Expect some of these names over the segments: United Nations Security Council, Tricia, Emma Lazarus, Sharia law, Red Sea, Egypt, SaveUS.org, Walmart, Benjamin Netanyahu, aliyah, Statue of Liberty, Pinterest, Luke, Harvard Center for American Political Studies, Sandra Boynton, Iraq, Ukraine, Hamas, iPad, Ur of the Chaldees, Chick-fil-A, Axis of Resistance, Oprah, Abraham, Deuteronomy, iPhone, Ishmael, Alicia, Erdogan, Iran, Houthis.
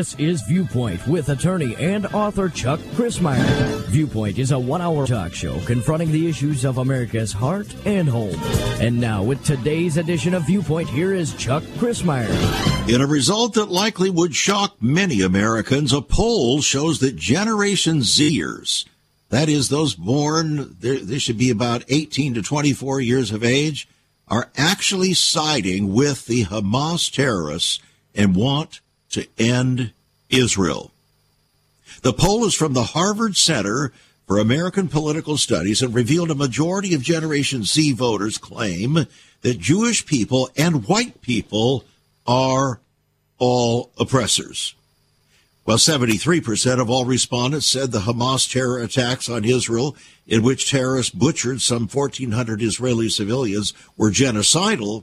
This is Viewpoint with attorney and author Chuck Crismier. Viewpoint is a one-hour talk show confronting the issues of America's heart and home. And now, with today's edition of Viewpoint, here is Chuck Crismier. In a result that likely would shock many Americans, a poll shows that Generation Zers, that is, those born, they should be about 18 to 24 years of age, are actually siding with the Hamas terrorists and want to end Israel. The poll is from the Harvard Center for American Political Studies and revealed a majority of Generation Z voters claim that Jewish people and white people are all oppressors. Well, 73% of all respondents said the Hamas terror attacks on Israel, in which terrorists butchered some 1,400 Israeli civilians, were genocidal.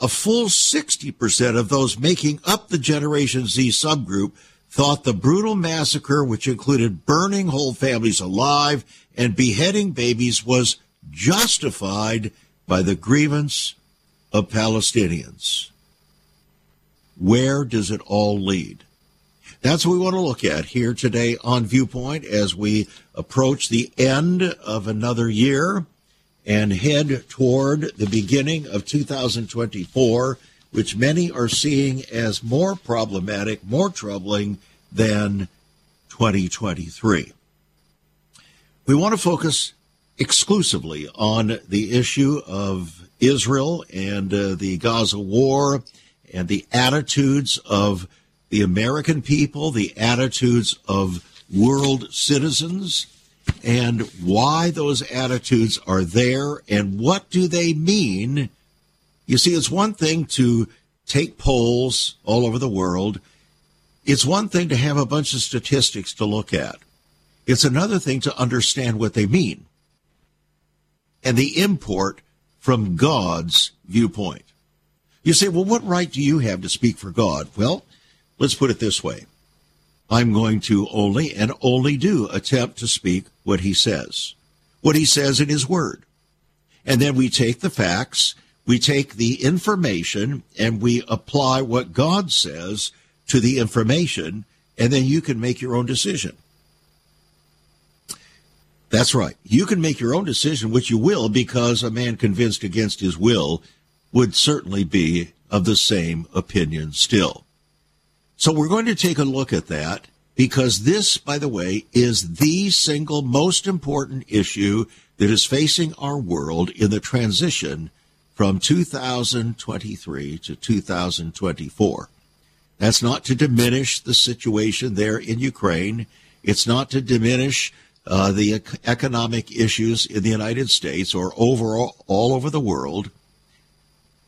A full 60% of those making up the Generation Z subgroup thought the brutal massacre, which included burning whole families alive and beheading babies, was justified by the grievance of Palestinians. Where does it all lead? That's what we want to look at here today on Viewpoint as we approach the end of another year and head toward the beginning of 2024, which many are seeing as more problematic, more troubling than 2023. We want to focus exclusively on the issue of Israel and the Gaza war and the attitudes of the American people, the attitudes of world citizens, and why those attitudes are there, and what do they mean? You see, it's one thing to take polls all over the world. It's one thing to have a bunch of statistics to look at. It's another thing to understand what they mean and the import from God's viewpoint. You say, well, what right do you have to speak for God? Well, let's put it this way. I'm going to only and only do attempt to speak what he says in his word. And then we take the facts, we take the information, and we apply what God says to the information, and then you can make your own decision. That's right. You can make your own decision, which you will, because a man convinced against his will would certainly be of the same opinion still. So we're going to take a look at that because this, by the way, is the single most important issue that is facing our world in the transition from 2023 to 2024. That's not to diminish the situation there in Ukraine. It's not to diminish the economic issues in the United States or overall all over the world.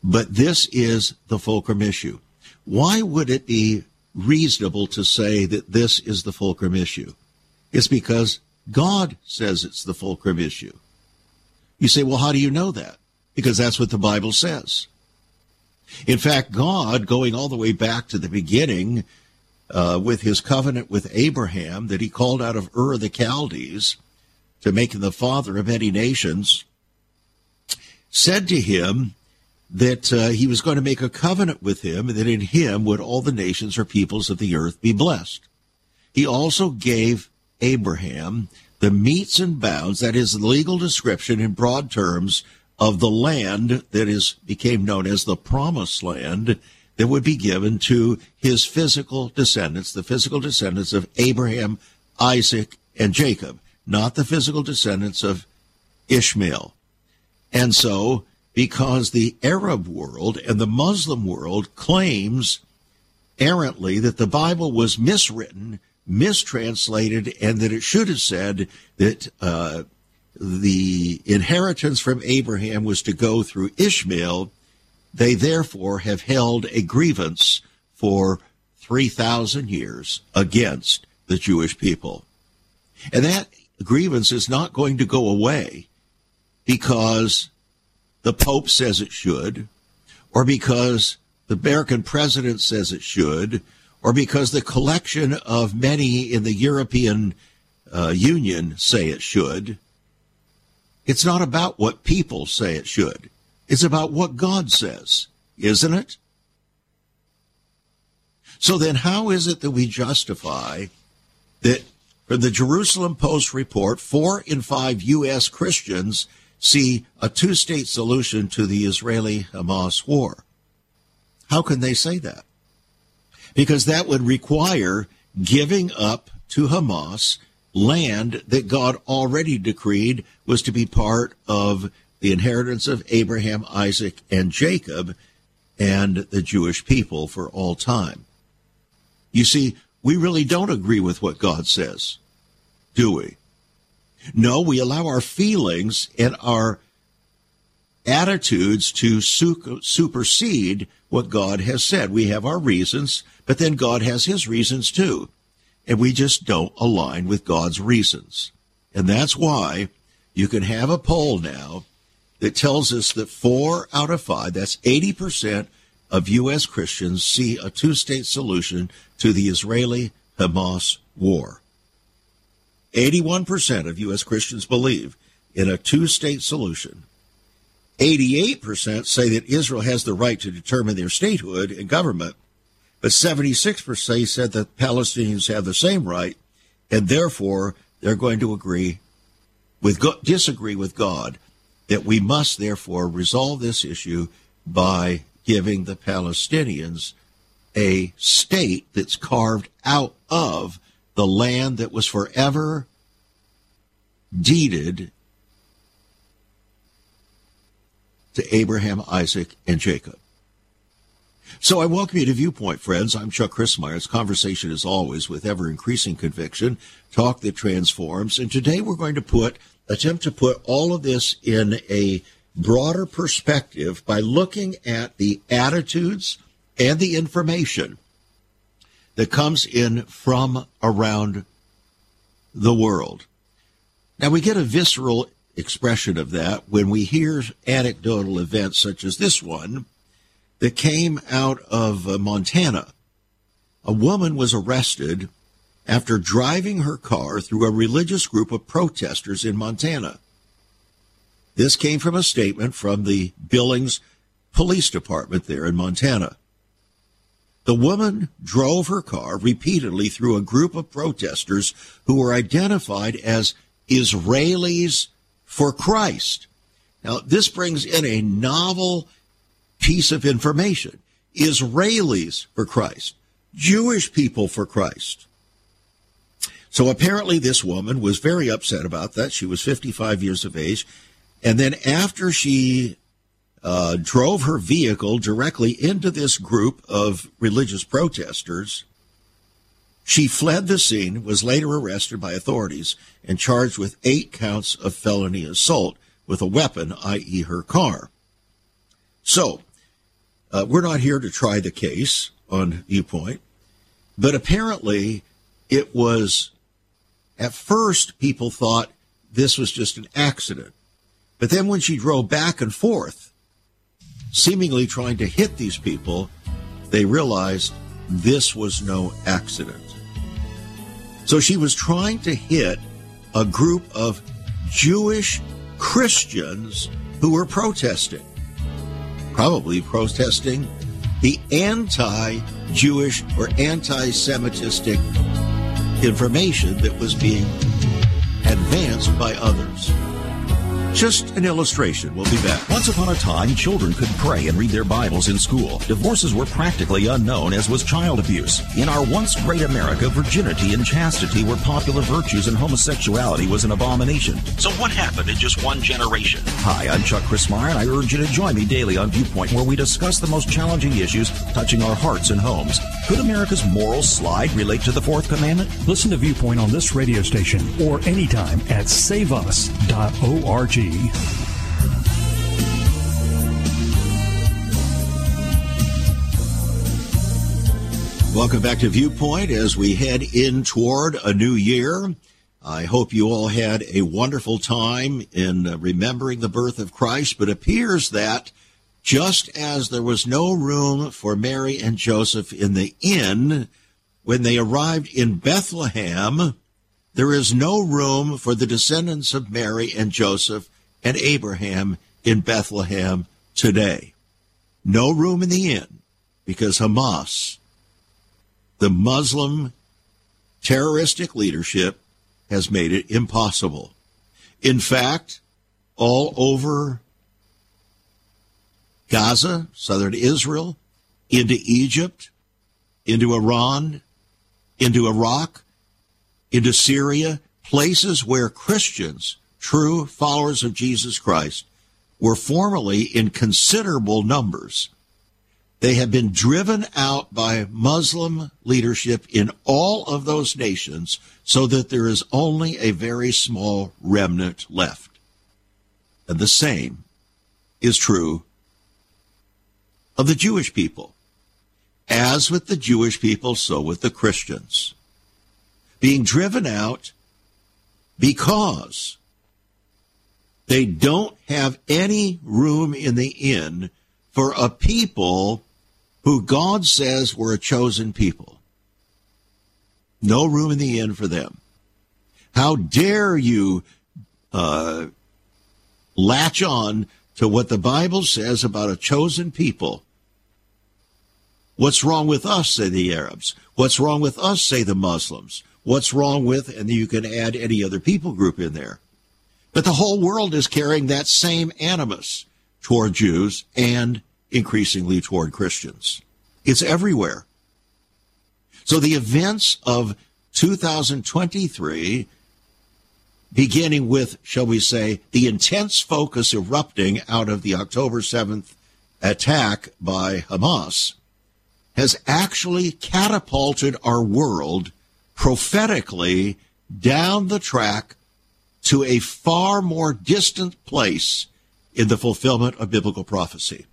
But this is the fulcrum issue. Why would it be reasonable to say that this is the fulcrum issue? It's because God says it's the fulcrum issue. You say, well, how do you know that? Because that's what the Bible says. In fact, God, going all the way back to the beginning with his covenant with Abraham that he called out of Ur of the Chaldees to make him the father of many nations, said to him that he was going to make a covenant with him, and that in him would all the nations or peoples of the earth be blessed. He also gave Abraham the metes and bounds, that is, the legal description in broad terms of the land that became known as the Promised Land that would be given to his physical descendants, the physical descendants of Abraham, Isaac, and Jacob, not the physical descendants of Ishmael. And so, because the Arab world and the Muslim world claims errantly that the Bible was miswritten, mistranslated, and that it should have said that the inheritance from Abraham was to go through Ishmael, they therefore have held a grievance for 3,000 years against the Jewish people. And that grievance is not going to go away because the Pope says it should, or because the American president says it should, or because the collection of many in the European Union say it should. It's not about what people say it should. It's about what God says, isn't it? So then how is it that we justify that, from the Jerusalem Post report, 4 in 5 U.S. Christians see a two-state solution to the Israeli-Hamas war? How can they say that? Because that would require giving up to Hamas land that God already decreed was to be part of the inheritance of Abraham, Isaac, and Jacob, and the Jewish people for all time. You see, we really don't agree with what God says, do we? No, we allow our feelings and our attitudes to supersede what God has said. We have our reasons, but then God has his reasons too. And we just don't align with God's reasons. And that's why you can have a poll now that tells us that 4 out of 5, that's 80% of U.S. Christians, see a two-state solution to the Israeli-Hamas war. 81% of U.S. Christians believe in a two-state solution. 88% say that Israel has the right to determine their statehood and government, but 76% said that Palestinians have the same right, and therefore they're going to disagree with God, that we must therefore resolve this issue by giving the Palestinians a state that's carved out of the land that was forever deeded to Abraham, Isaac, and Jacob. So I welcome you to Viewpoint, friends. I'm Chuck Crismier. This conversation is always with ever-increasing conviction, talk that transforms. And today we're going to attempt to put all of this in a broader perspective by looking at the attitudes and the information that comes in from around the world. Now, we get a visceral expression of that when we hear anecdotal events such as this one that came out of Montana. A woman was arrested after driving her car through a religious group of protesters in Montana. This came from a statement from the Billings Police Department there in Montana. The woman drove her car repeatedly through a group of protesters who were identified as Israelis for Christ. Now, this brings in a novel piece of information. Israelis for Christ, Jewish people for Christ. So apparently this woman was very upset about that. She was 55 years of age. And then after she drove her vehicle directly into this group of religious protesters, she fled the scene, was later arrested by authorities, and charged with 8 counts of felony assault with a weapon, i.e. her car. So we're not here to try the case on Viewpoint, but apparently it was, at first people thought this was just an accident. But then when she drove back and forth, seemingly trying to hit these people, they realized this was no accident. So she was trying to hit a group of Jewish Christians who were protesting, probably protesting the anti-Jewish or anti-Semitistic information that was being advanced by others. Just an illustration. We'll be back. Once upon a time, children could pray and read their Bibles in school. Divorces were practically unknown, as was child abuse. In our once great America, virginity and chastity were popular virtues, and homosexuality was an abomination. So what happened in just one generation? Hi, I'm Chuck Crismier, and I urge you to join me daily on Viewpoint, where we discuss the most challenging issues touching our hearts and homes. Could America's moral slide relate to the Fourth Commandment? Listen to Viewpoint on this radio station or anytime at SaveUS.org. Welcome back to Viewpoint as we head in toward a new year. I hope you all had a wonderful time in remembering the birth of Christ, but it appears that just as there was no room for Mary and Joseph in the inn when they arrived in Bethlehem, there is no room for the descendants of Mary and Joseph and Abraham in Bethlehem today. No room in the inn because Hamas The Muslim terroristic leadership has made it impossible. In fact, all over Gaza, southern Israel, into Egypt, into Iran, into Iraq, into Syria, places where Christians, true followers of Jesus Christ, were formerly in considerable numbers. They have been driven out by Muslim leadership in all of those nations so that there is only a very small remnant left. And the same is true of the Jewish people. As with the Jewish people, so with the Christians. Being driven out because they don't have any room in the inn for a people who God says were a chosen people. No room in the inn for them. How dare you latch on to what the Bible says about a chosen people? What's wrong with us, say the Arabs? What's wrong with us, say the Muslims? What's wrong with, and you can add any other people group in there. But the whole world is carrying that same animus toward Jews and increasingly toward Christians. It's everywhere. So the events of 2023, beginning with, shall we say, the intense focus erupting out of the October 7th attack by Hamas, has actually catapulted our world prophetically down the track to a far more distant place in the fulfillment of biblical prophecy.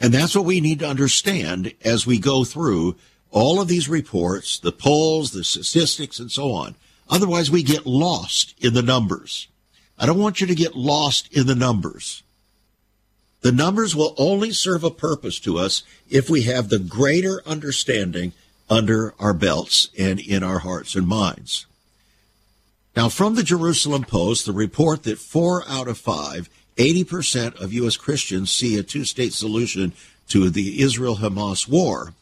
And that's what we need to understand as we go through all of these reports, the polls, the statistics, and so on. Otherwise, we get lost in the numbers. I don't want you to get lost in the numbers. The numbers will only serve a purpose to us if we have the greater understanding under our belts and in our hearts and minds. Now, from the Jerusalem Post, the report that 4 out of 5, 80% of U.S. Christians see a two-state solution to the Israel-Hamas war,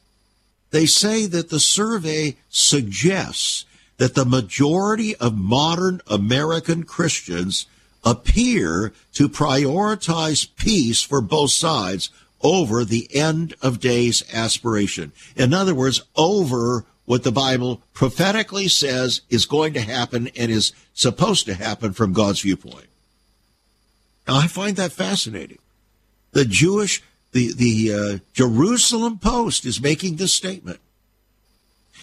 they say that the survey suggests that the majority of modern American Christians appear to prioritize peace for both sides over the end of days aspiration. In other words, over what the Bible prophetically says is going to happen and is supposed to happen from God's viewpoint. Now, I find that fascinating. The Jewish, the Jerusalem Post is making this statement.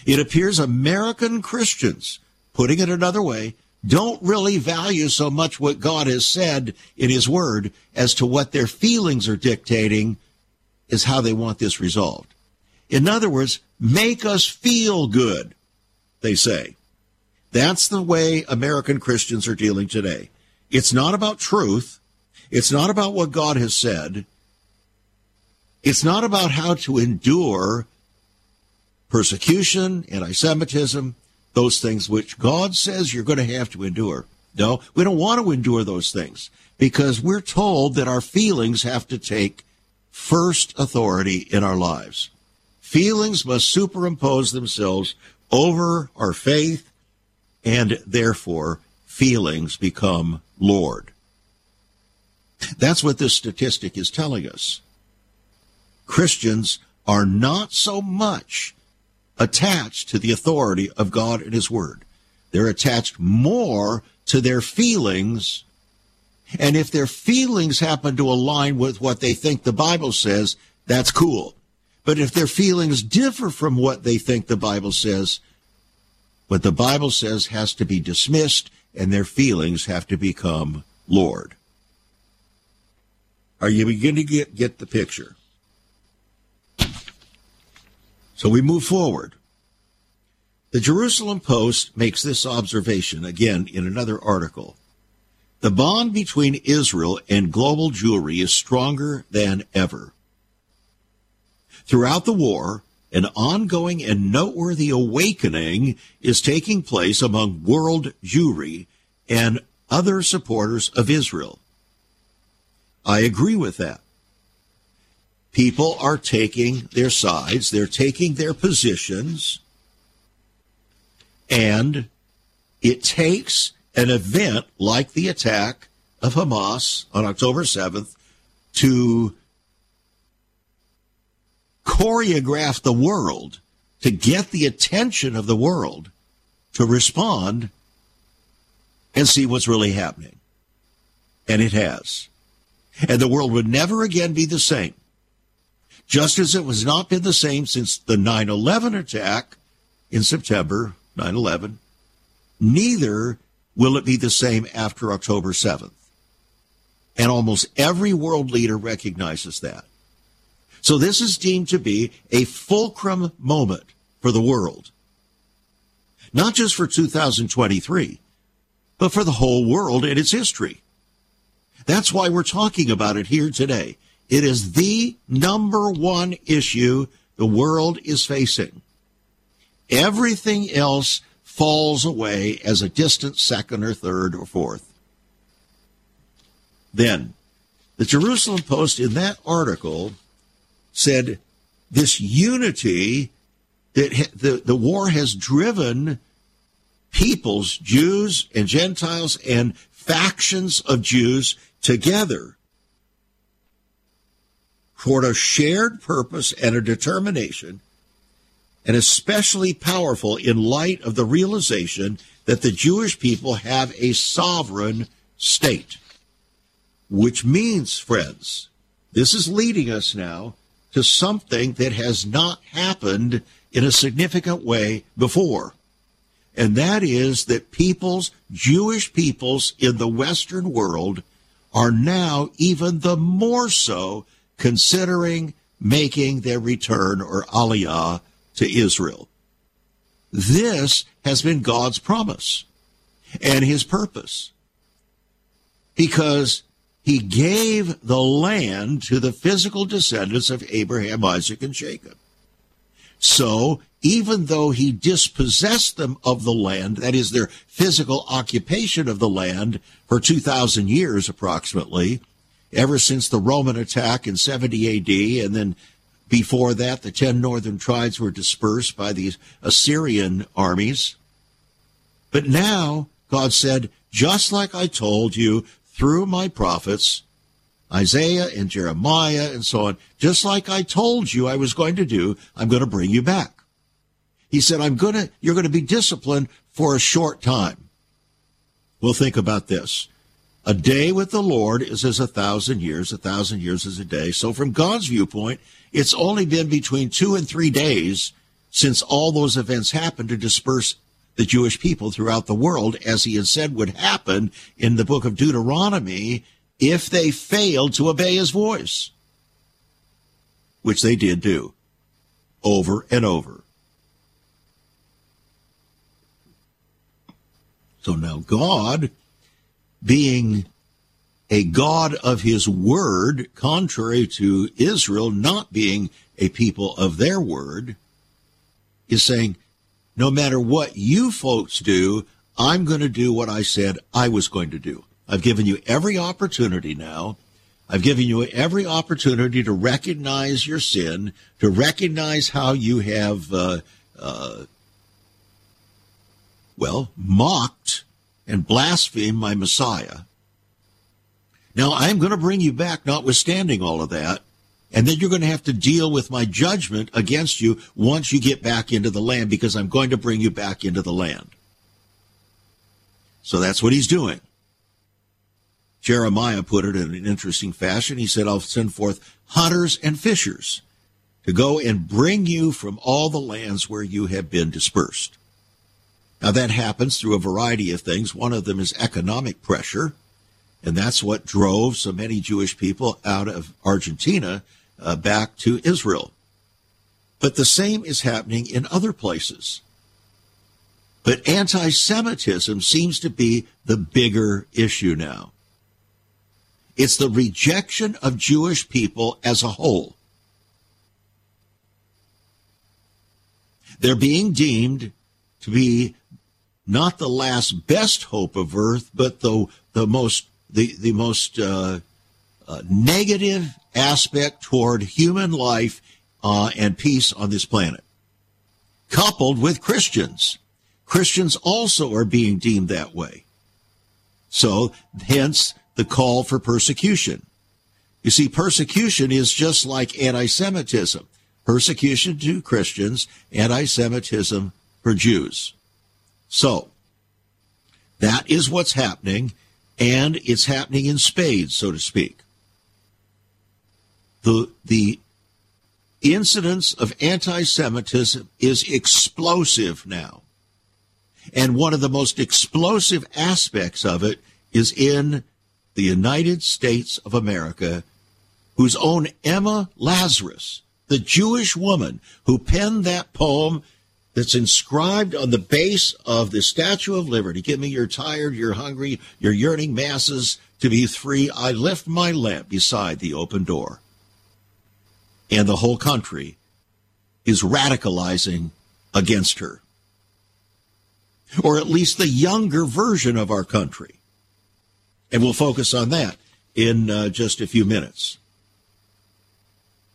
It appears American Christians, putting it another way, don't really value so much what God has said in his word as to what their feelings are dictating is how they want this resolved. In other words, make us feel good, they say. That's the way American Christians are dealing today. It's not about truth. It's not about what God has said. It's not about how to endure persecution, anti-Semitism, those things which God says you're going to have to endure. No, we don't want to endure those things because we're told that our feelings have to take first authority in our lives. Feelings must superimpose themselves over our faith, and therefore feelings become Lord. That's what this statistic is telling us. Christians are not so much attached to the authority of God and his word. They're attached more to their feelings. And if their feelings happen to align with what they think the Bible says, that's cool. But if their feelings differ from what they think the Bible says, what the Bible says has to be dismissed and their feelings have to become Lord. Are you beginning to get the picture? So we move forward. The Jerusalem Post makes this observation again in another article. The bond between Israel and global Jewry is stronger than ever. Throughout the war, an ongoing and noteworthy awakening is taking place among world Jewry and other supporters of Israel. I agree with that. people are taking their sides, they're taking their positions, and it takes an event like the attack of Hamas on October 7th to choreograph the world, to get the attention of the world to respond and see what's really happening. And it has. And the world would never again be the same, just as it has not been the same since the 9/11 attack in September 9/11. Neither will it be the same after October 7th. And almost every world leader recognizes that. So this is deemed to be a fulcrum moment for the world, not just for 2023, but for the whole world and its history. That's why we're talking about it here today. It is the number one issue the world is facing. Everything else falls away as a distant second or third or fourth. Then, the Jerusalem Post in that article said this unity that the war has driven peoples, Jews and Gentiles and factions of Jews together toward a shared purpose and a determination, and especially powerful in light of the realization that the Jewish people have a sovereign state. Which means, friends, this is leading us now to something that has not happened in a significant way before. And that is that peoples, Jewish peoples in the Western world, are now even the more so considering making their return or aliyah to Israel. This has been God's promise and his purpose, because he gave the land to the physical descendants of Abraham, Isaac, and Jacob. So even though he dispossessed them of the land, that is their physical occupation of the land, for 2,000 years approximately, ever since the Roman attack in 70 A.D., and then before that, the 10 northern tribes were dispersed by the Assyrian armies. But now, God said, just like I told you through my prophets, Isaiah and Jeremiah and so on, just like I told you I was going to do, I'm going to bring you back. He said, you're going to be disciplined for a short time. Well, think about this. A day with the Lord is as 1,000 years. 1,000 years is a day. So from God's viewpoint, it's only been between 2 and 3 days since all those events happened to disperse the Jewish people throughout the world, as he had said would happen in the book of Deuteronomy if they failed to obey his voice, which they did do over and over. So now God, being a God of his word, contrary to Israel not being a people of their word, is saying, no matter what you folks do, I'm going to do what I said I was going to do. I've given you every opportunity now. I've given you every opportunity to recognize your sin, to recognize how you have, mocked and blasphemed my Messiah. Now, I'm going to bring you back, notwithstanding all of that, and then you're going to have to deal with my judgment against you once you get back into the land, because I'm going to bring you back into the land. So that's what he's doing. Jeremiah put it in an interesting fashion. He said, I'll send forth hunters and fishers to go and bring you from all the lands where you have been dispersed. Now, that happens through a variety of things. One of them is economic pressure, and that's what drove so many Jewish people out of Argentina back to Israel. But the same is happening in other places. But anti-Semitism seems to be the bigger issue now. It's the rejection of Jewish people as a whole. They're being deemed to be not the last best hope of earth, but the most negative aspect toward human life and peace on this planet, coupled with Christians. Christians also are being deemed that way. So, hence the call for persecution. You see, persecution is just like anti-Semitism. Persecution to Christians, anti-Semitism for Jews. So, that is what's happening, and it's happening in spades, so to speak. The incidence of anti-Semitism is explosive now. And one of the most explosive aspects of it is in the United States of America, whose own Emma Lazarus, the Jewish woman who penned that poem that's inscribed on the base of the Statue of Liberty, "Give me your tired, your hungry, your yearning masses to be free. I left my lamp beside the open door." And the whole country is radicalizing against her, or at least the younger version of our country. And we'll focus on that in just a few minutes.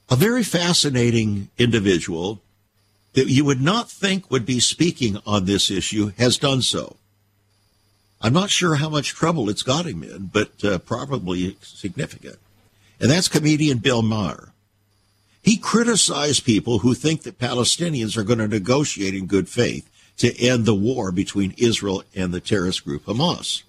A very fascinating individual that you would not think would be speaking on this issue has done so. I'm not sure how much trouble it's got him in, but probably significant. And that's comedian Bill Maher. He criticized people who think that Palestinians are going to negotiate in good faith to end the war between Israel and the terrorist group Hamas.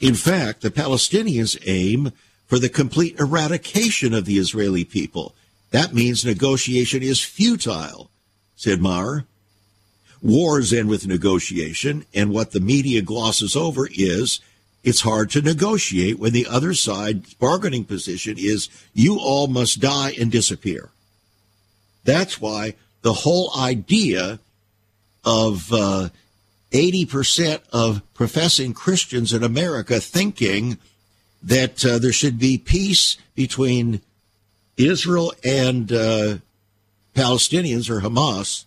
In fact, the Palestinians aim for the complete eradication of the Israeli people. That means negotiation is futile, said Maher. Wars end with negotiation, and what the media glosses over is it's hard to negotiate when the other side's bargaining position is you all must die and disappear. That's why the whole idea of 80% of professing Christians in America thinking that there should be peace between Israel and Palestinians or Hamas,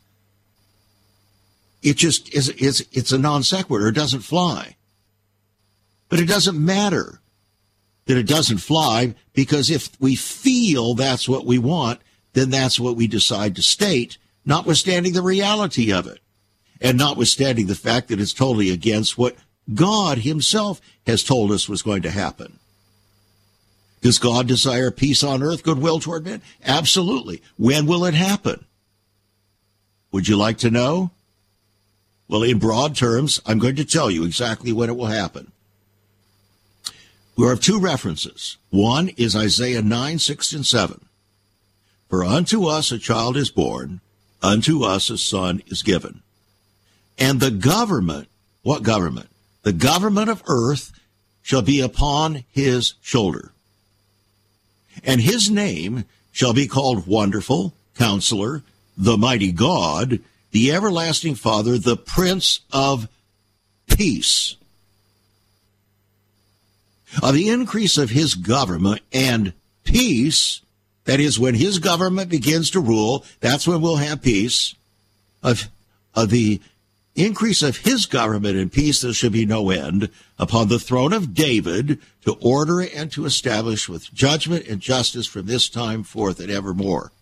it just is, it's a non sequitur. It doesn't fly. But it doesn't matter that it doesn't fly, because if we feel that's what we want, then that's what we decide to state, notwithstanding the reality of it. And notwithstanding the fact that it's totally against what God himself has told us was going to happen. Does God desire peace on earth, goodwill toward men? Absolutely. When will it happen? Would you like to know? Well, in broad terms, I'm going to tell you exactly when it will happen. We have two references. One is Isaiah 9, 6, and 7. For unto us a child is born, unto us a son is given. And the government, what government? The government of earth shall be upon his shoulder. And his name shall be called Wonderful, Counselor, the Mighty God, the Everlasting Father, the Prince of Peace. Of the increase of his government and peace, that is, when his government begins to rule, that's when we'll have peace, of the increase of his government and peace, there should be no end, upon the throne of David, to order and to establish with judgment and justice from this time forth and evermore.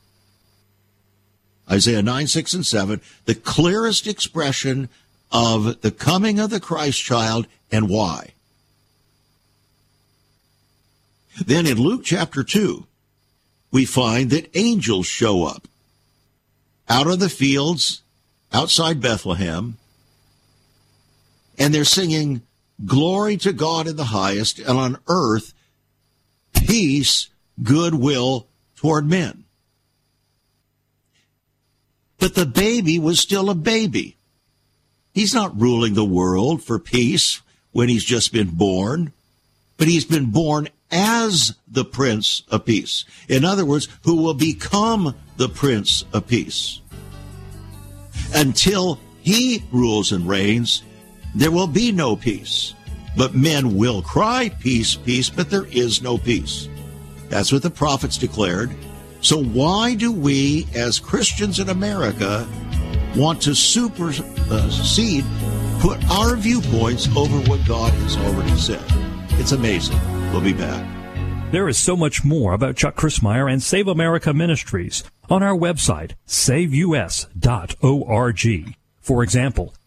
Isaiah 9, 6, and 7, the clearest expression of the coming of the Christ child and why. Then in Luke chapter 2, we find that angels show up out of the fields outside Bethlehem, and they're singing, "Glory to God in the highest, and on earth, peace, goodwill toward men." But the baby was still a baby. He's not ruling the world for peace when he's just been born, but he's been born as the Prince of Peace. In other words, who will become the Prince of Peace. Until he rules and reigns, there will be no peace. But men will cry, "Peace, peace," but there is no peace. That's what the prophets declared. So why do we, as Christians in America, want to supersede, put our viewpoints over what God has already said? It's amazing. We'll be back. There is so much more about Chuck Crismier and Save America Ministries on our website, SaveUS.org. For example,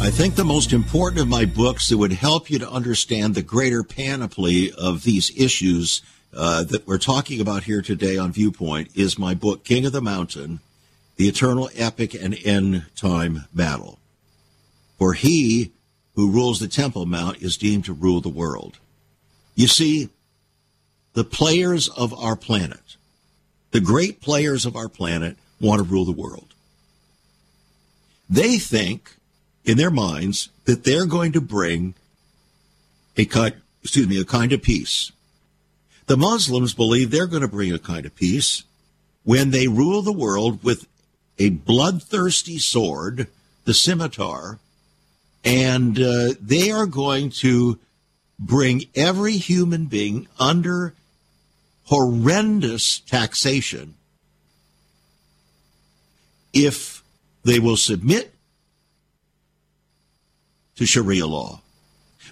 I think the most important of my books that would help you to understand the greater panoply of these issues that we're talking about here today on Viewpoint is my book, King of the Mountain, The Eternal Epic and End Time Battle. For he who rules the Temple Mount is deemed to rule the world. You see, the players of our planet, the great players of our planet, want to rule the world. They think in their minds that they're going to bring a kind of peace. The Muslims believe they're going to bring a kind of peace when they rule the world with a bloodthirsty sword, the scimitar, and they are going to bring every human being under horrendous taxation if they will submit to Sharia law.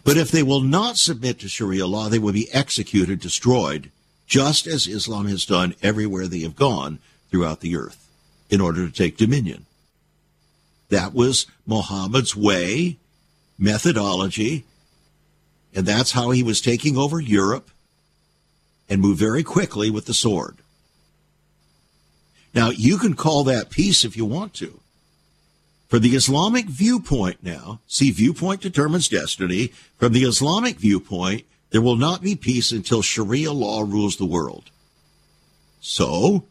But if they will not submit to Sharia law, they will be executed, destroyed, just as Islam has done everywhere they have gone throughout the earth in order to take dominion. That was Muhammad's way, methodology, and that's how he was taking over Europe and moved very quickly with the sword. Now, you can call that peace if you want to. From the Islamic viewpoint now, see, viewpoint determines destiny. From the Islamic viewpoint, there will not be peace until Sharia law rules the world. So,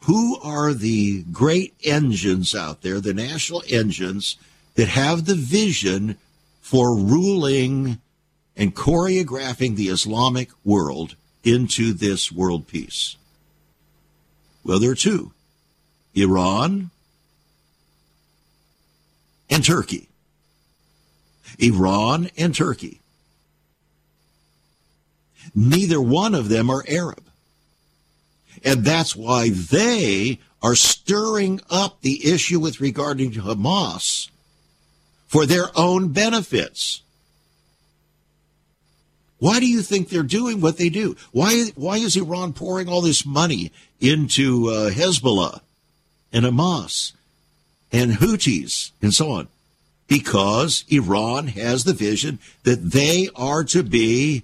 who are the great engines out there, the national engines, that have the vision for ruling and choreographing the Islamic world into this world peace? Well, there are two. Iran and Turkey. Iran and Turkey. Neither one of them are Arab. And that's why they are stirring up the issue with regarding to Hamas for their own benefits. Why do you think they're doing what they do? Why is Iran pouring all this money into Hezbollah and Hamas and Houthis, and so on? Because Iran has the vision that they are to be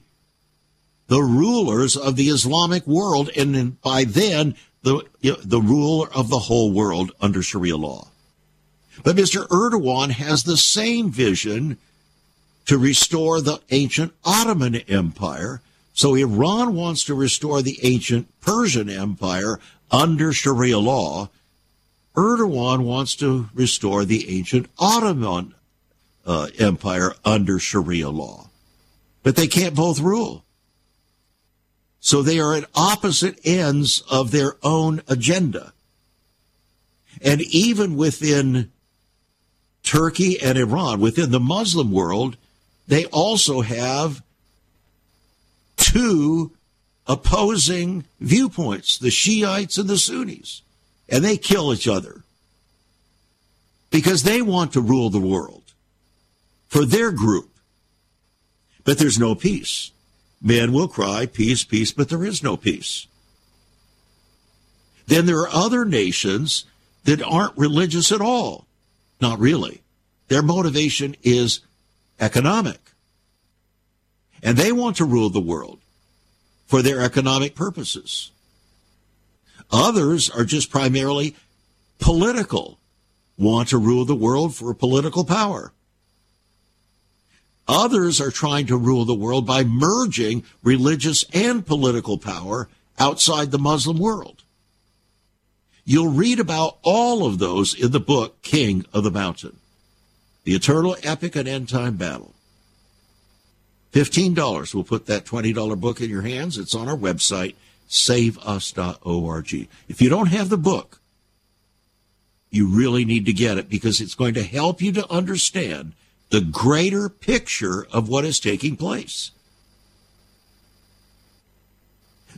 the rulers of the Islamic world, and by then, the ruler of the whole world under Sharia law. But Mr. Erdogan has the same vision to restore the ancient Ottoman Empire, so Iran wants to restore the ancient Persian Empire under Sharia law. Erdogan wants to restore the ancient Ottoman Empire under Sharia law. But they can't both rule. So they are at opposite ends of their own agenda. And even within Turkey and Iran, within the Muslim world, they also have two opposing viewpoints, the Shiites and the Sunnis. And they kill each other because they want to rule the world for their group. But there's no peace. Men will cry, peace, peace, but there is no peace. Then there are other nations that aren't religious at all. Not really. Their motivation is economic. And they want to rule the world for their economic purposes. Others are just primarily political. want to rule the world for political power. Others are trying to rule the world by merging religious and political power outside the Muslim world. You'll read about all of those in the book, King of the Mountain, The Eternal Epic and End Time Battle. $15 will put that $20 book in your hands. It's on our website, SaveUS.org. If you don't have the book, you really need to get it because it's going to help you to understand the greater picture of what is taking place.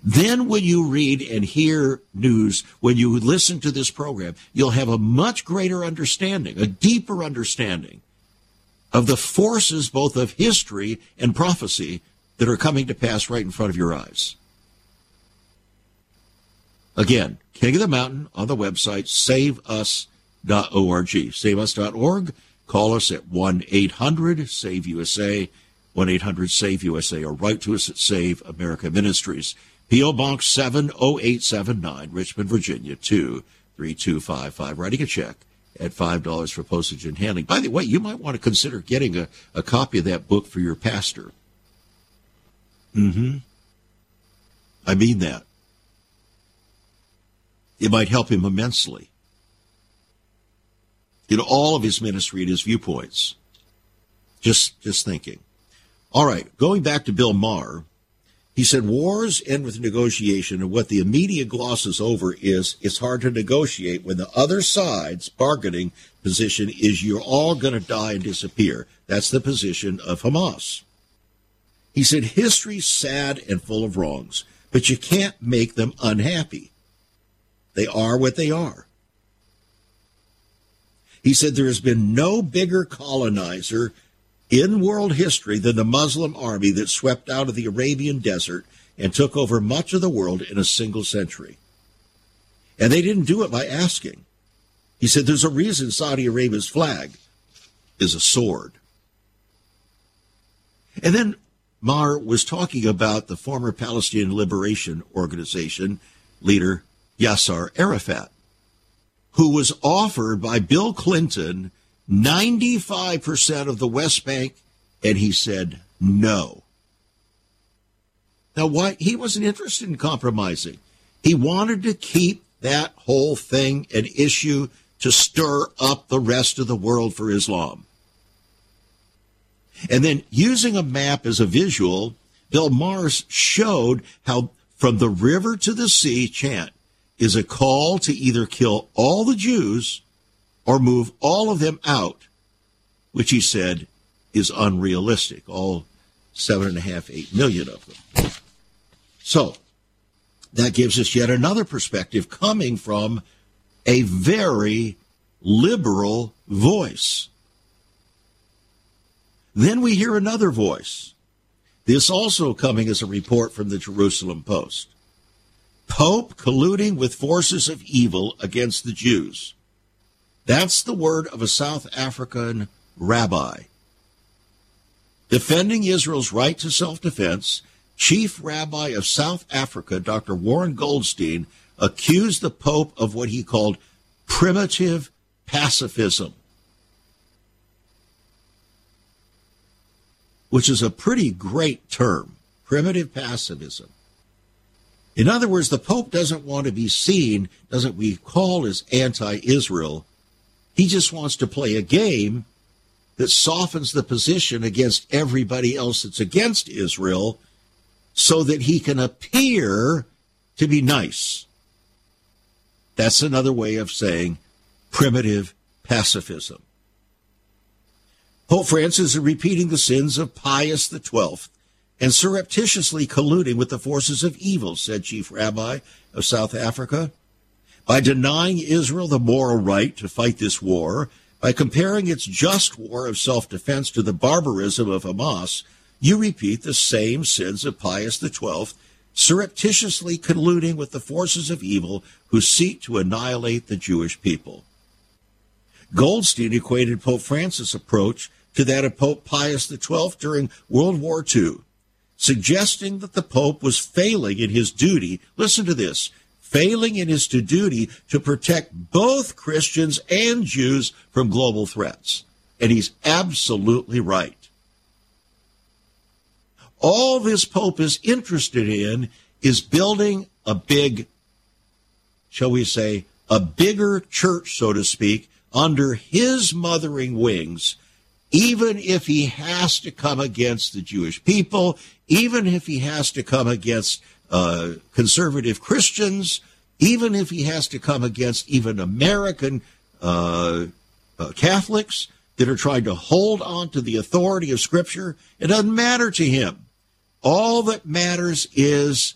Then when you read and hear news, when you listen to this program, you'll have a much greater understanding, a deeper understanding of the forces both of history and prophecy that are coming to pass right in front of your eyes. Again, King of the Mountain on the website, SaveUs.org. SaveUs.org. Call us at 1-800-SAVE-USA, 1-800-SAVE-USA, or write to us at Save America Ministries. P.O. Box 70879, Richmond, Virginia, 23255. Writing a check at $5 for postage and handling. By the way, you might want to consider getting a copy of that book for your pastor. I mean that. It might help him immensely in all of his ministry and his viewpoints. Just thinking. All right, going back to Bill Maher. He said, wars end with negotiation, and what the media glosses over is it's hard to negotiate when the other side's bargaining position is you're all going to die and disappear. That's the position of Hamas. He said, history's sad and full of wrongs, but you can't make them unhappy. They are what they are. He said, there has been no bigger colonizer in world history than the Muslim army that swept out of the Arabian desert and took over much of the world in a single century. And they didn't do it by asking. He said, there's a reason Saudi Arabia's flag is a sword. And then Maher was talking about the former Palestinian Liberation Organization leader Yasser Arafat, who was offered by Bill Clinton 95% of the West Bank, and he said no. Now, why? He wasn't interested in compromising. He wanted to keep that whole thing an issue to stir up the rest of the world for Islam. And then, using a map as a visual, Bill Maher showed how from the river to the sea chant is a call to either kill all the Jews or move all of them out, which he said is unrealistic, all 7.5, 8 million of them. So that gives us yet another perspective coming from a very liberal voice. Then we hear another voice, this also coming as a report from the Jerusalem Post. Pope colluding with forces of evil against the Jews. That's the word of a South African rabbi. Defending Israel's right to self-defense, Chief Rabbi of South Africa, Dr. Warren Goldstein, accused the Pope of what he called primitive pacifism, which is a pretty great term, primitive pacifism. In other words, the Pope doesn't want to be seen, doesn't we call as anti-Israel. He just wants to play a game that softens the position against everybody else that's against Israel so that he can appear to be nice. That's another way of saying primitive pacifism. Pope Francis is repeating the sins of Pius XII and surreptitiously colluding with the forces of evil, said Chief Rabbi of South Africa. By denying Israel the moral right to fight this war, by comparing its just war of self-defense to the barbarism of Hamas, you repeat the same sins of Pius XII, surreptitiously colluding with the forces of evil who seek to annihilate the Jewish people. Goldstein equated Pope Francis' approach to that of Pope Pius XII during World War II, suggesting that the Pope was failing in his duty, listen to this, failing in his duty to protect both Christians and Jews from global threats. And he's absolutely right. All this Pope is interested in is building a big, shall we say, a bigger church, so to speak, under his mothering wings, even if he has to come against the Jewish people, even if he has to come against conservative Christians, even if he has to come against even American Catholics that are trying to hold on to the authority of Scripture. It doesn't matter to him. All that matters is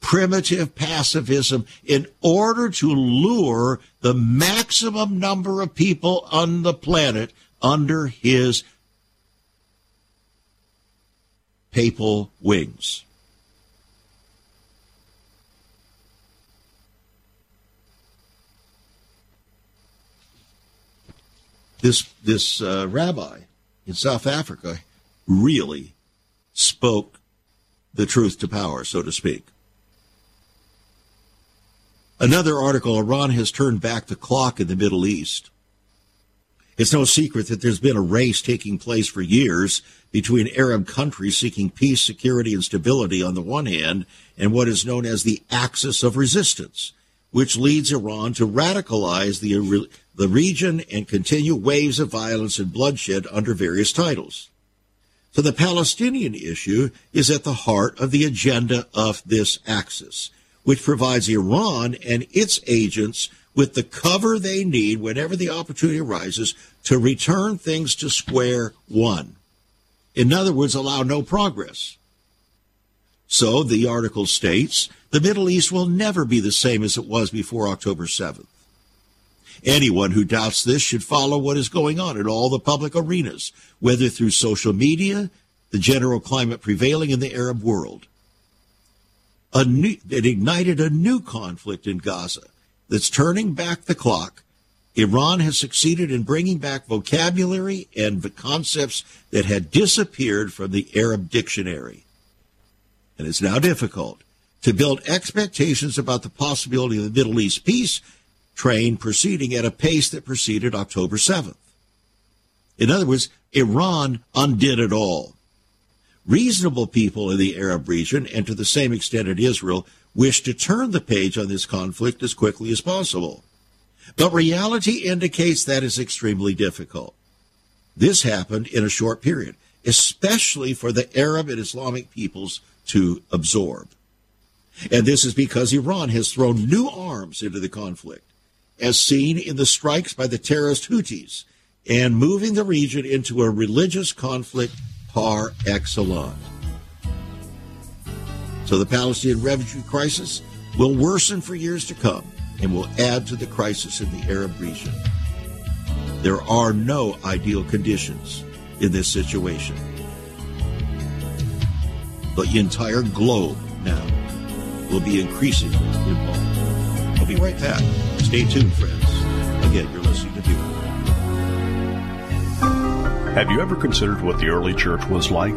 primitive pacifism in order to lure the maximum number of people on the planet under his papal wings. This rabbi in South Africa really spoke the truth to power, so to speak. Another article, Iran has turned back the clock in the Middle East. It's no secret that there's been a race taking place for years between Arab countries seeking peace, security, and stability on the one hand, and what is known as the axis of resistance, which leads Iran to radicalize the region and continue waves of violence and bloodshed under various titles. So the Palestinian issue is at the heart of the agenda of this axis, which provides Iran and its agents with the cover they need whenever the opportunity arises to return things to square one. In other words, allow no progress. So, the article states, the Middle East will never be the same as it was before October 7th. Anyone who doubts this should follow what is going on in all the public arenas, whether through social media, the general climate prevailing in the Arab world. It ignited a new conflict in Gaza that's turning back the clock. Iran has succeeded in bringing back vocabulary and the concepts that had disappeared from the Arab dictionary. And it's now difficult to build expectations about the possibility of the Middle East peace train proceeding at a pace that preceded October 7th. In other words, Iran undid it all. Reasonable people in the Arab region, and to the same extent in Israel, wish to turn the page on this conflict as quickly as possible. But reality indicates that is extremely difficult. This happened in a short period, especially for the Arab and Islamic peoples to absorb. And this is because Iran has thrown new arms into the conflict, as seen in the strikes by the terrorist Houthis, and moving the region into a religious conflict par excellence. So the Palestinian refugee crisis will worsen for years to come and will add to the crisis in the Arab region. There are no ideal conditions in this situation. The entire globe now will be increasingly involved. I'll be right back. Stay tuned, friends. Again, you're listening to Viewer. Have you ever considered what the early church was like?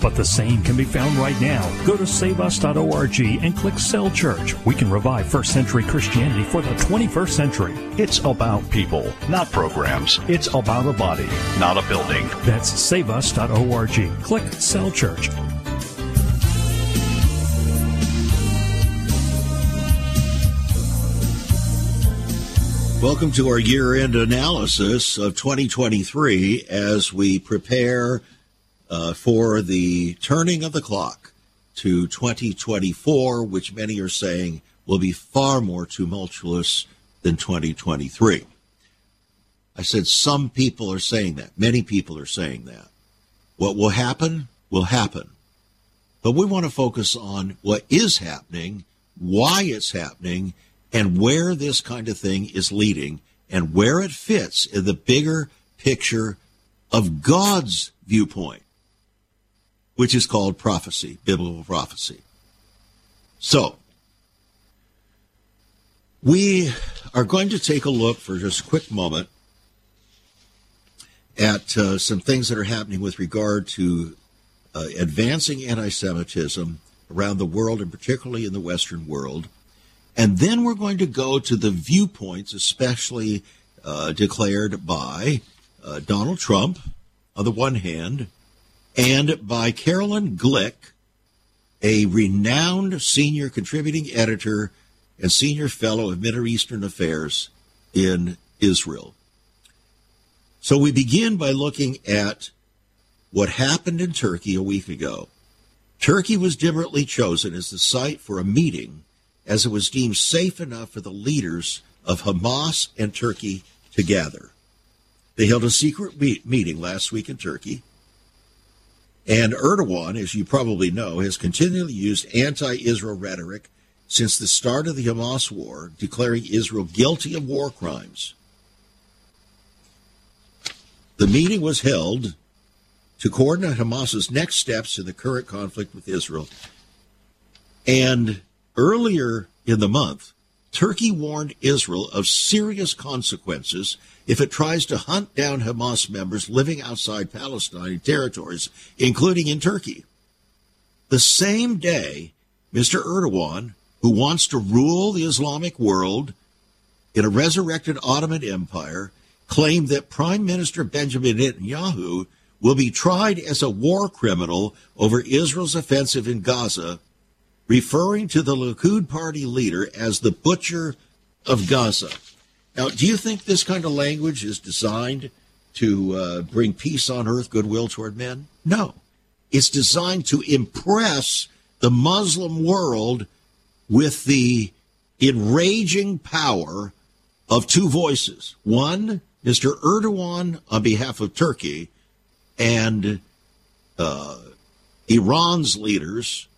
But the same can be found right now. Go to SaveUS.org and click Sell Church. We can revive first century Christianity for the 21st century. It's about people, not programs. It's about a body, not a building. That's SaveUS.org. Click Sell Church. Welcome to our year-end analysis of 2023 as we prepare for the turning of the clock to 2024, which many are saying will be far more tumultuous than 2023. I said, some people are saying that. Many people are saying that. What will happen will happen. But we want to focus on what is happening, why it's happening, and where this kind of thing is leading, and where it fits in the bigger picture of God's viewpoint, which is called prophecy, biblical prophecy. So, we are going to take a look for just a quick moment at some things that are happening with regard to advancing anti-Semitism around the world, and particularly in the Western world. And then we're going to go to the viewpoints, especially declared by Donald Trump, on the one hand, and by Carolyn Glick, a renowned senior contributing editor and senior fellow of Middle Eastern Affairs in Israel. So we begin by looking at what happened in Turkey a week ago. Turkey was deliberately chosen as the site for a meeting, as it was deemed safe enough for the leaders of Hamas and Turkey to gather. They held a secret meeting last week in Turkey. And Erdogan, as you probably know, has continually used anti-Israel rhetoric since the start of the Hamas war, declaring Israel guilty of war crimes. The meeting was held to coordinate Hamas's next steps in the current conflict with Israel. And earlier in the month, Turkey warned Israel of serious consequences if it tries to hunt down Hamas members living outside Palestine territories, including in Turkey. The same day, Mr. Erdogan, who wants to rule the Islamic world in a resurrected Ottoman Empire, claimed that Prime Minister Benjamin Netanyahu will be tried as a war criminal over Israel's offensive in Gaza, referring to the Likud party leader as the butcher of Gaza. Now, do you think this kind of language is designed to bring peace on earth, goodwill toward men? No. It's designed to impress the Muslim world with the enraging power of two voices. One, Mr. Erdogan on behalf of Turkey and Iran's leaders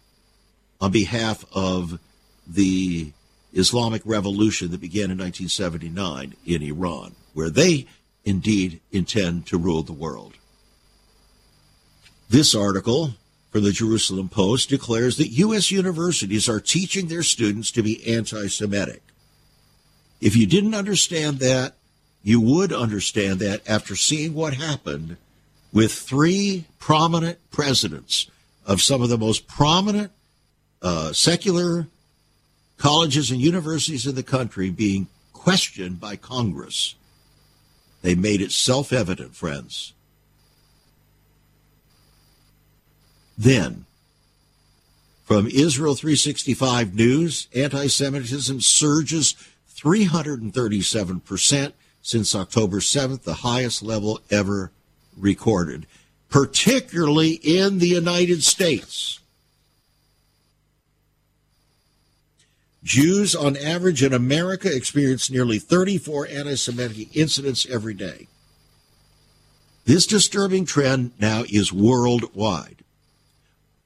on behalf of the Islamic revolution that began in 1979 in Iran, where they indeed intend to rule the world. This article from the Jerusalem Post declares that U.S. universities are teaching their students to be anti-Semitic. If you didn't understand that, you would understand that after seeing what happened with three prominent presidents of some of the most prominent secular colleges and universities in the country being questioned by Congress. They made it self-evident, friends. Then, from Israel 365 News, anti-Semitism surges 337% since October 7th, the highest level ever recorded, particularly in the United States. Jews, on average, in America experience nearly 34 anti-Semitic incidents every day. This disturbing trend now is worldwide.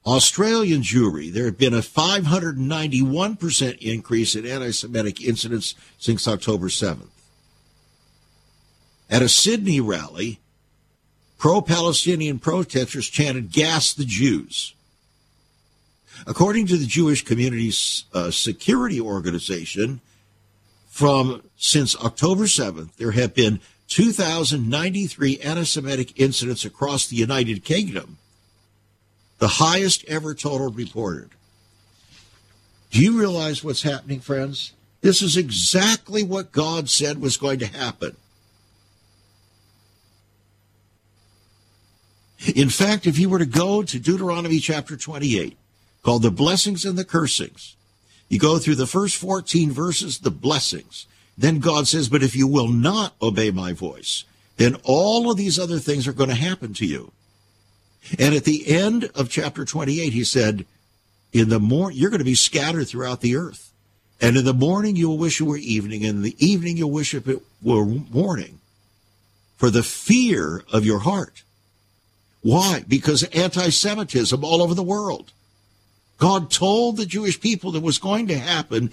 Australian Jewry, there have been a 591% increase in anti-Semitic incidents since October 7th. At a Sydney rally, pro-Palestinian protesters chanted, "Gas the Jews." According to the Jewish Community's Security Organization, since October 7th, there have been 2,093 anti-Semitic incidents across the United Kingdom, the highest ever total reported. Do you realize what's happening, friends? This is exactly what God said was going to happen. In fact, if you were to go to Deuteronomy chapter 28, called The Blessings and the Cursings. You go through the first 14 verses, the blessings. Then God says, but if you will not obey my voice, then all of these other things are going to happen to you. And at the end of chapter 28, he said, in the morning, you're going to be scattered throughout the earth. And in the morning, you will wish it were evening. And in the evening, you'll wish it were morning. for the fear of your heart. Why? Because anti-Semitism all over the world. God told the Jewish people that was going to happen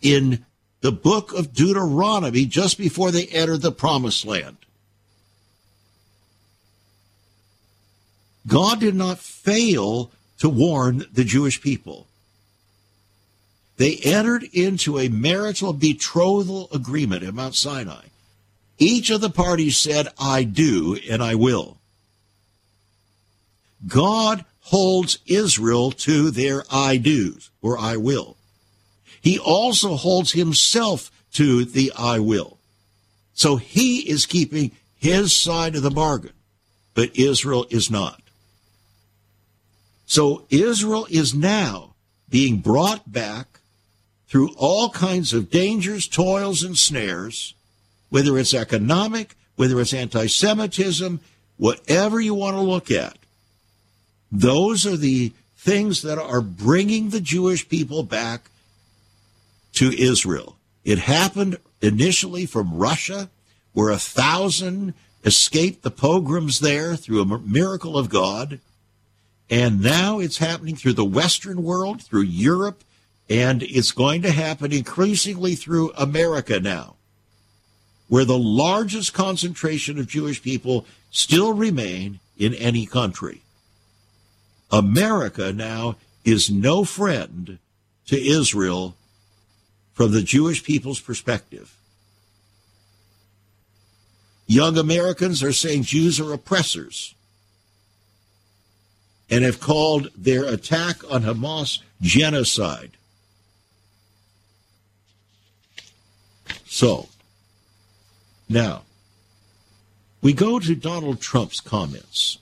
in the book of Deuteronomy just before they entered the promised land. God did not fail to warn the Jewish people. They entered into a marital betrothal agreement at Mount Sinai. Each of the parties said, I do and I will. God holds Israel to their I do's or I will. He also holds himself to the I will. So he is keeping his side of the bargain, but Israel is not. So Israel is now being brought back through all kinds of dangers, toils, and snares, whether it's economic, whether it's anti-Semitism, whatever you want to look at. Those are the things that are bringing the Jewish people back to Israel. It happened initially from Russia, where 1,000 escaped the pogroms there through a miracle of God. And now it's happening through the Western world, through Europe, and it's going to happen increasingly through America now, where the largest concentration of Jewish people still remain in any country. America now is no friend to Israel from the Jewish people's perspective. Young Americans are saying Jews are oppressors and have called their attack on Hamas genocide. So, now, we go to Donald Trump's comments.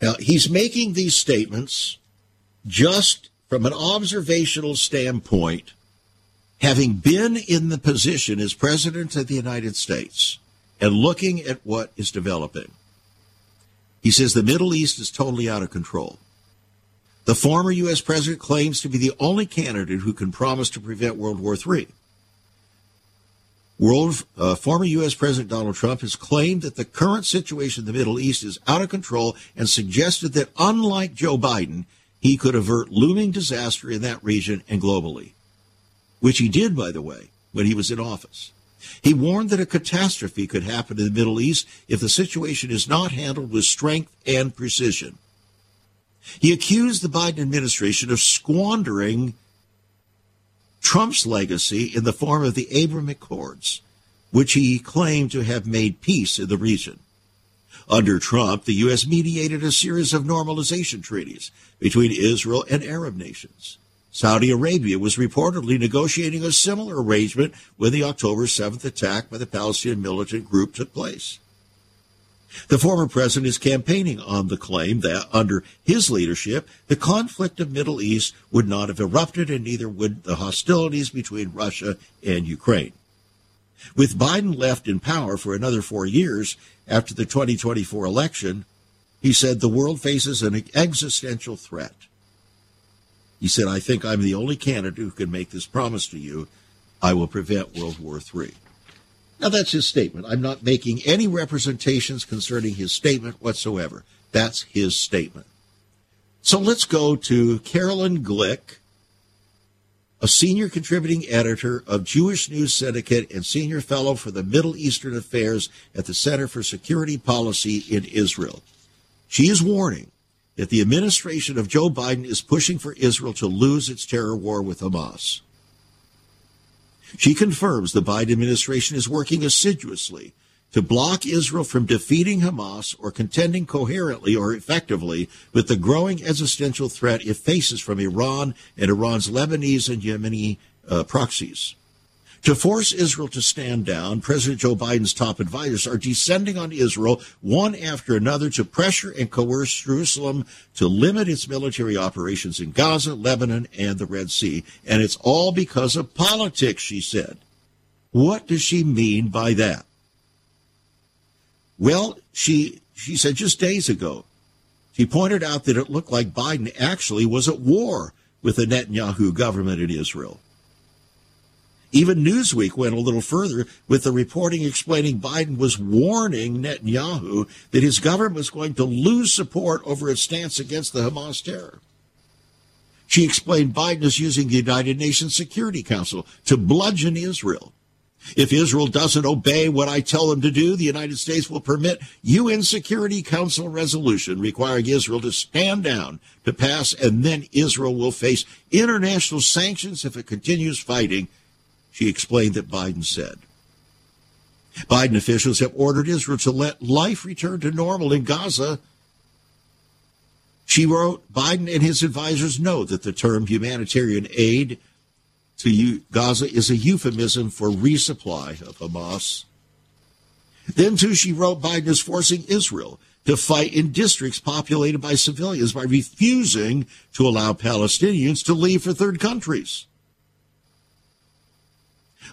Now, he's making these statements just from an observational standpoint, having been in the position as President of the United States and looking at what is developing. He says the Middle East is totally out of control. The former U.S. president claims to be the only candidate who can promise to prevent World War III. Former U.S. President Donald Trump has claimed that the current situation in the Middle East is out of control and suggested that, unlike Joe Biden, he could avert looming disaster in that region and globally, which he did, by the way, when he was in office. He warned that a catastrophe could happen in the Middle East if the situation is not handled with strength and precision. He accused the Biden administration of squandering Trump's legacy in the form of the Abraham Accords, which he claimed to have made peace in the region. Under Trump, the U.S. mediated a series of normalization treaties between Israel and Arab nations. Saudi Arabia was reportedly negotiating a similar arrangement when the October 7th attack by the Palestinian militant group took place. The former president is campaigning on the claim that, under his leadership, the conflict of the Middle East would not have erupted, and neither would the hostilities between Russia and Ukraine. With Biden left in power for another 4 years after the 2024 election, he said the world faces an existential threat. He said, I think I'm the only candidate who can make this promise to you. I will prevent World War III. Now, that's his statement. I'm not making any representations concerning his statement whatsoever. That's his statement. So let's go to Carolyn Glick, a senior contributing editor of Jewish News Syndicate and senior fellow for the Middle Eastern Affairs at the Center for Security Policy in Israel. She is warning that the administration of Joe Biden is pushing for Israel to lose its terror war with Hamas. She confirms the Biden administration is working assiduously to block Israel from defeating Hamas or contending coherently or effectively with the growing existential threat it faces from Iran and Iran's Lebanese and Yemeni proxies. To force Israel to stand down, President Joe Biden's top advisors are descending on Israel one after another to pressure and coerce Jerusalem to limit its military operations in Gaza, Lebanon, and the Red Sea. And it's all because of politics, she said. What does she mean by that? Well, she said just days ago, she pointed out that it looked like Biden actually was at war with the Netanyahu government in Israel. Even Newsweek went a little further with the reporting explaining Biden was warning Netanyahu that his government was going to lose support over its stance against the Hamas terror. She explained Biden is using the United Nations Security Council to bludgeon Israel. If Israel doesn't obey what I tell them to do, the United States will permit UN Security Council resolution requiring Israel to stand down to pass, and then Israel will face international sanctions if it continues fighting, she explained that Biden said. Biden officials have ordered Israel to let life return to normal in Gaza. She wrote, Biden and his advisors know that the term humanitarian aid to Gaza is a euphemism for resupply of Hamas. Then, too, she wrote, Biden is forcing Israel to fight in districts populated by civilians by refusing to allow Palestinians to leave for third countries.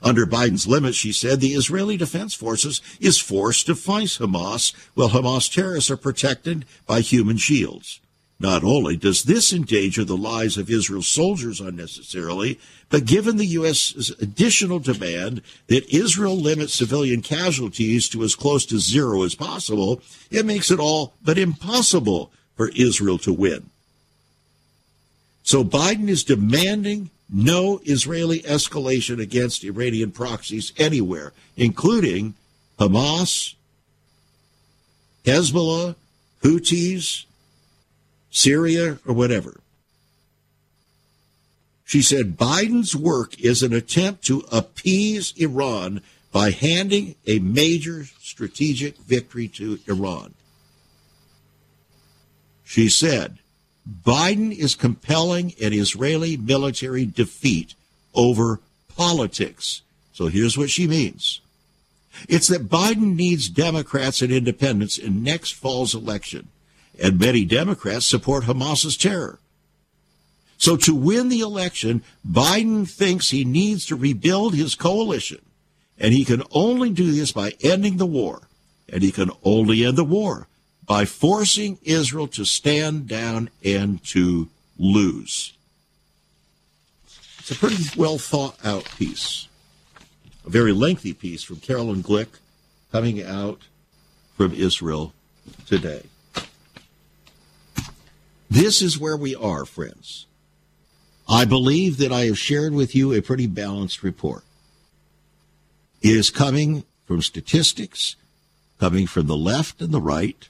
Under Biden's limits, she said, the Israeli Defense Forces is forced to fight Hamas, while Hamas terrorists are protected by human shields. Not only does this endanger the lives of Israel's soldiers unnecessarily, but given the U.S.'s additional demand that Israel limit civilian casualties to as close to zero as possible, it makes it all but impossible for Israel to win. So Biden is demanding no Israeli escalation against Iranian proxies anywhere, including Hamas, Hezbollah, Houthis, Syria, or whatever. She said Biden's work is an attempt to appease Iran by handing a major strategic victory to Iran. She said Biden is compelling an Israeli military defeat over politics. So here's what she means. It's that Biden needs Democrats and independents in next fall's election. And many Democrats support Hamas's terror. So to win the election, Biden thinks he needs to rebuild his coalition, and he can only do this by ending the war, and he can only end the war by forcing Israel to stand down and to lose. It's a pretty well thought out piece, a very lengthy piece from Carolyn Glick coming out from Israel today. This is where we are, friends. I believe that I have shared with you a pretty balanced report. It is coming from statistics, coming from the left and the right.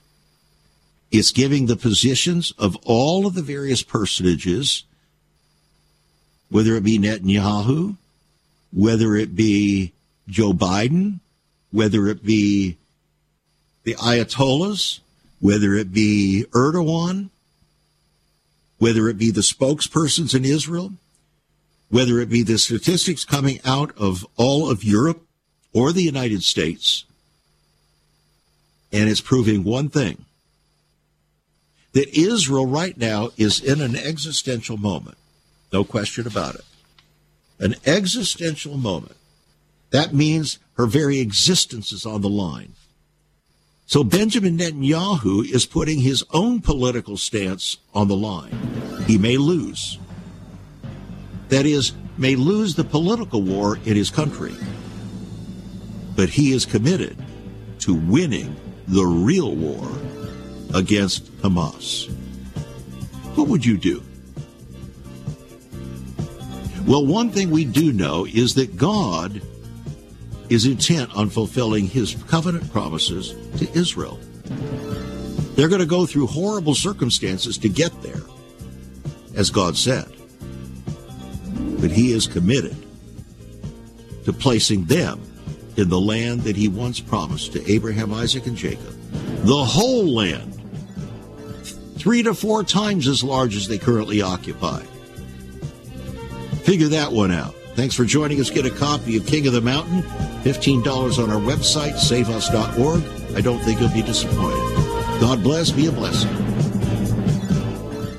It's giving the positions of all of the various personages, whether it be Netanyahu, whether it be Joe Biden, whether it be the Ayatollahs, whether it be Erdogan, whether it be the spokespersons in Israel, whether it be the statistics coming out of all of Europe or the United States. And it's proving one thing, that Israel right now is in an existential moment, no question about it. An existential moment. That means her very existence is on the line. So Benjamin Netanyahu is putting his own political stance on the line. He may lose. That is, may lose the political war in his country. But he is committed to winning the real war against Hamas. What would you do? Well, one thing we do know is that God is intent on fulfilling his covenant promises to Israel. They're going to go through horrible circumstances to get there, as God said. But he is committed to placing them in the land that he once promised to Abraham, Isaac, and Jacob. The whole land, 3 to 4 times as large as they currently occupy. Figure that one out. Thanks for joining us. Get a copy of King of the Mountain, $15 on our website, SaveUS.org. I don't think you'll be disappointed. God bless. Be a blessing.